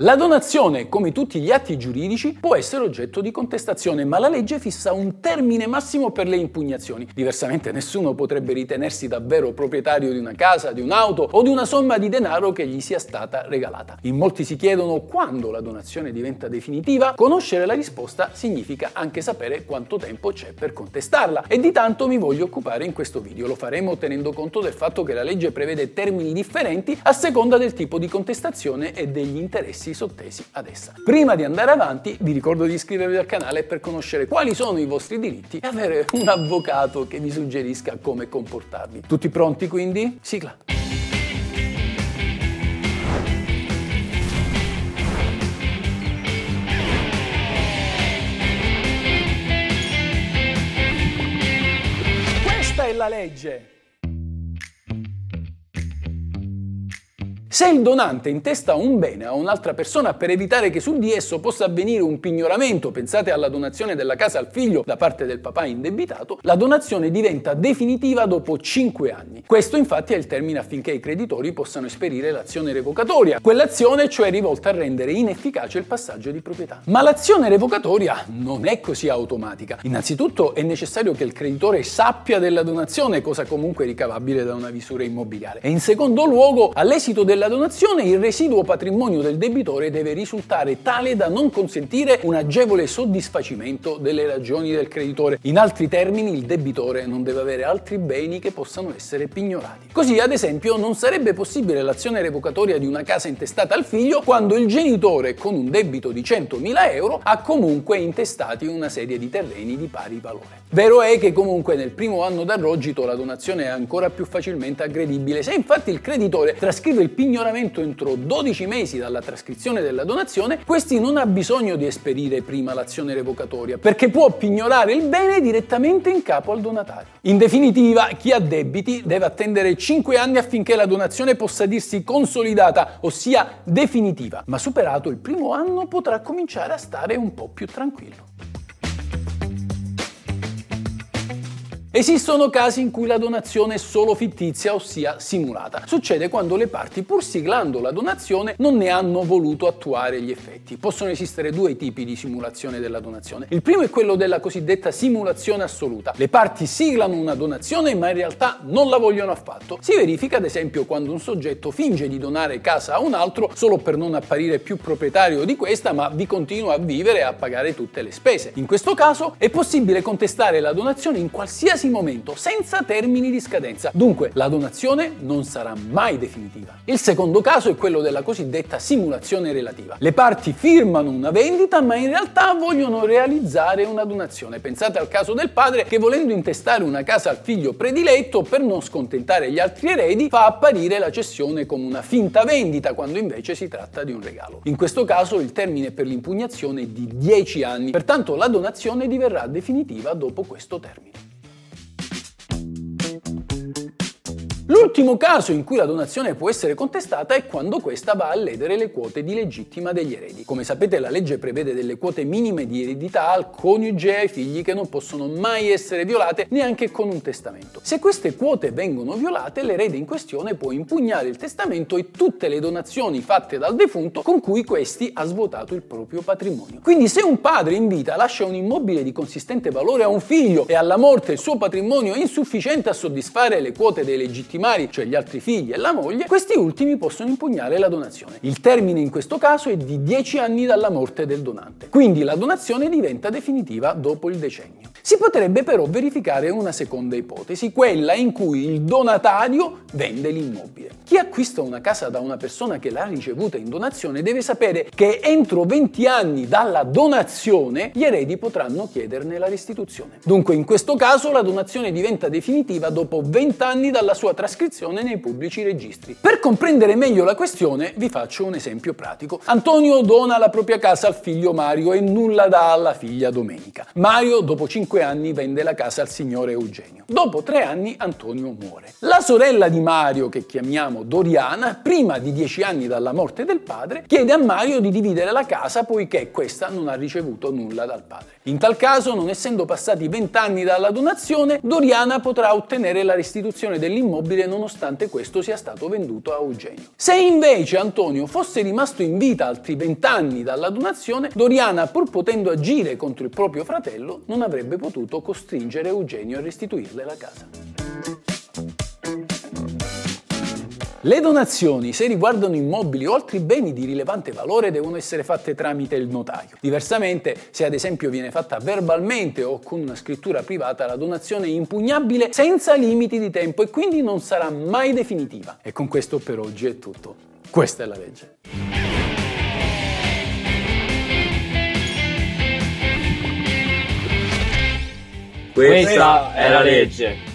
La donazione, come tutti gli atti giuridici, può essere oggetto di contestazione, ma la legge fissa un termine massimo per le impugnazioni. Diversamente nessuno potrebbe ritenersi davvero proprietario di una casa, di un'auto o di una somma di denaro che gli sia stata regalata. In molti si chiedono quando la donazione diventa definitiva. Conoscere la risposta significa anche sapere quanto tempo c'è per contestarla, e di tanto mi voglio occupare in questo video. Lo faremo tenendo conto del fatto che la legge prevede termini differenti a seconda del tipo di contestazione e degli interessi sottesi ad essa. Prima di andare avanti vi ricordo di iscrivervi al canale per conoscere quali sono i vostri diritti e avere un avvocato che vi suggerisca come comportarvi. Tutti pronti quindi? Sigla! Questa è la legge! Se il donante intesta un bene a un'altra persona per evitare che su di esso possa avvenire un pignoramento, pensate alla donazione della casa al figlio da parte del papà indebitato, la donazione diventa definitiva dopo 5 anni. Questo infatti è il termine affinché i creditori possano esperire l'azione revocatoria, quell'azione cioè rivolta a rendere inefficace il passaggio di proprietà. Ma l'azione revocatoria non è così automatica. Innanzitutto è necessario che il creditore sappia della donazione, cosa comunque ricavabile da una visura immobiliare, e in secondo luogo, all'esito della donazione, il residuo patrimonio del debitore deve risultare tale da non consentire un agevole soddisfacimento delle ragioni del creditore. In altri termini, il debitore non deve avere altri beni che possano essere pignorati. Così, ad esempio, non sarebbe possibile l'azione revocatoria di una casa intestata al figlio quando il genitore, con un debito di 100.000 euro, ha comunque intestati una serie di terreni di pari valore. Vero è che comunque nel primo anno d'arrogito la donazione è ancora più facilmente aggredibile. Se infatti il creditore trascrive il pignoramento entro 12 mesi dalla trascrizione della donazione, questi non ha bisogno di esperire prima l'azione revocatoria, perché può pignorare il bene direttamente in capo al donatario. In definitiva, chi ha debiti deve attendere 5 anni affinché la donazione possa dirsi consolidata, ossia definitiva, ma superato il primo anno potrà cominciare a stare un po' più tranquillo. Esistono casi in cui la donazione è solo fittizia, ossia simulata. Succede quando le parti, pur siglando la donazione, non ne hanno voluto attuare gli effetti. Possono esistere due tipi di simulazione della donazione. Il primo è quello della cosiddetta simulazione assoluta. Le parti siglano una donazione ma in realtà non la vogliono affatto. Si verifica ad esempio quando un soggetto finge di donare casa a un altro solo per non apparire più proprietario di questa, ma vi continua a vivere e a pagare tutte le spese. In questo caso è possibile contestare la donazione in qualsiasi momento, senza termini di scadenza. Dunque, la donazione non sarà mai definitiva. Il secondo caso è quello della cosiddetta simulazione relativa. Le parti firmano una vendita, ma in realtà vogliono realizzare una donazione. Pensate al caso del padre che, volendo intestare una casa al figlio prediletto, per non scontentare gli altri eredi, fa apparire la cessione come una finta vendita, quando invece si tratta di un regalo. In questo caso il termine per l'impugnazione è di 10 anni, pertanto la donazione diverrà definitiva dopo questo termine. L'ultimo caso in cui la donazione può essere contestata è quando questa va a ledere le quote di legittima degli eredi. Come sapete, la legge prevede delle quote minime di eredità al coniuge e ai figli che non possono mai essere violate neanche con un testamento. Se queste quote vengono violate, l'erede in questione può impugnare il testamento e tutte le donazioni fatte dal defunto con cui questi ha svuotato il proprio patrimonio. Quindi, se un padre in vita lascia un immobile di consistente valore a un figlio e alla morte il suo patrimonio è insufficiente a soddisfare le quote dei legittimari, cioè gli altri figli e la moglie, questi ultimi possono impugnare la donazione. Il termine in questo caso è di 10 anni dalla morte del donante, quindi la donazione diventa definitiva dopo il decennio. Si potrebbe però verificare una seconda ipotesi, quella in cui il donatario vende l'immobile. Chi acquista una casa da una persona che l'ha ricevuta in donazione deve sapere che entro 20 anni dalla donazione gli eredi potranno chiederne la restituzione. Dunque, in questo caso la donazione diventa definitiva dopo 20 anni dalla sua trascrizione nei pubblici registri. Per comprendere meglio la questione vi faccio un esempio pratico. Antonio dona la propria casa al figlio Mario e nulla dà alla figlia Domenica. Mario, dopo 5 5 anni vende la casa al signore Eugenio. Dopo 3 anni Antonio muore. La sorella di Mario, che chiamiamo Doriana, prima di 10 anni dalla morte del padre, chiede a Mario di dividere la casa poiché questa non ha ricevuto nulla dal padre. In tal caso, non essendo passati 20 anni dalla donazione, Doriana potrà ottenere la restituzione dell'immobile nonostante questo sia stato venduto a Eugenio. Se invece Antonio fosse rimasto in vita altri 20 anni dalla donazione, Doriana, pur potendo agire contro il proprio fratello, non avrebbe potuto costringere Eugenio a restituirle la casa. Le donazioni, se riguardano immobili o altri beni di rilevante valore, devono essere fatte tramite il notaio. Diversamente, se ad esempio viene fatta verbalmente o con una scrittura privata, la donazione è impugnabile senza limiti di tempo e quindi non sarà mai definitiva. E con questo per oggi è tutto. Questa è la legge. Questa è la legge.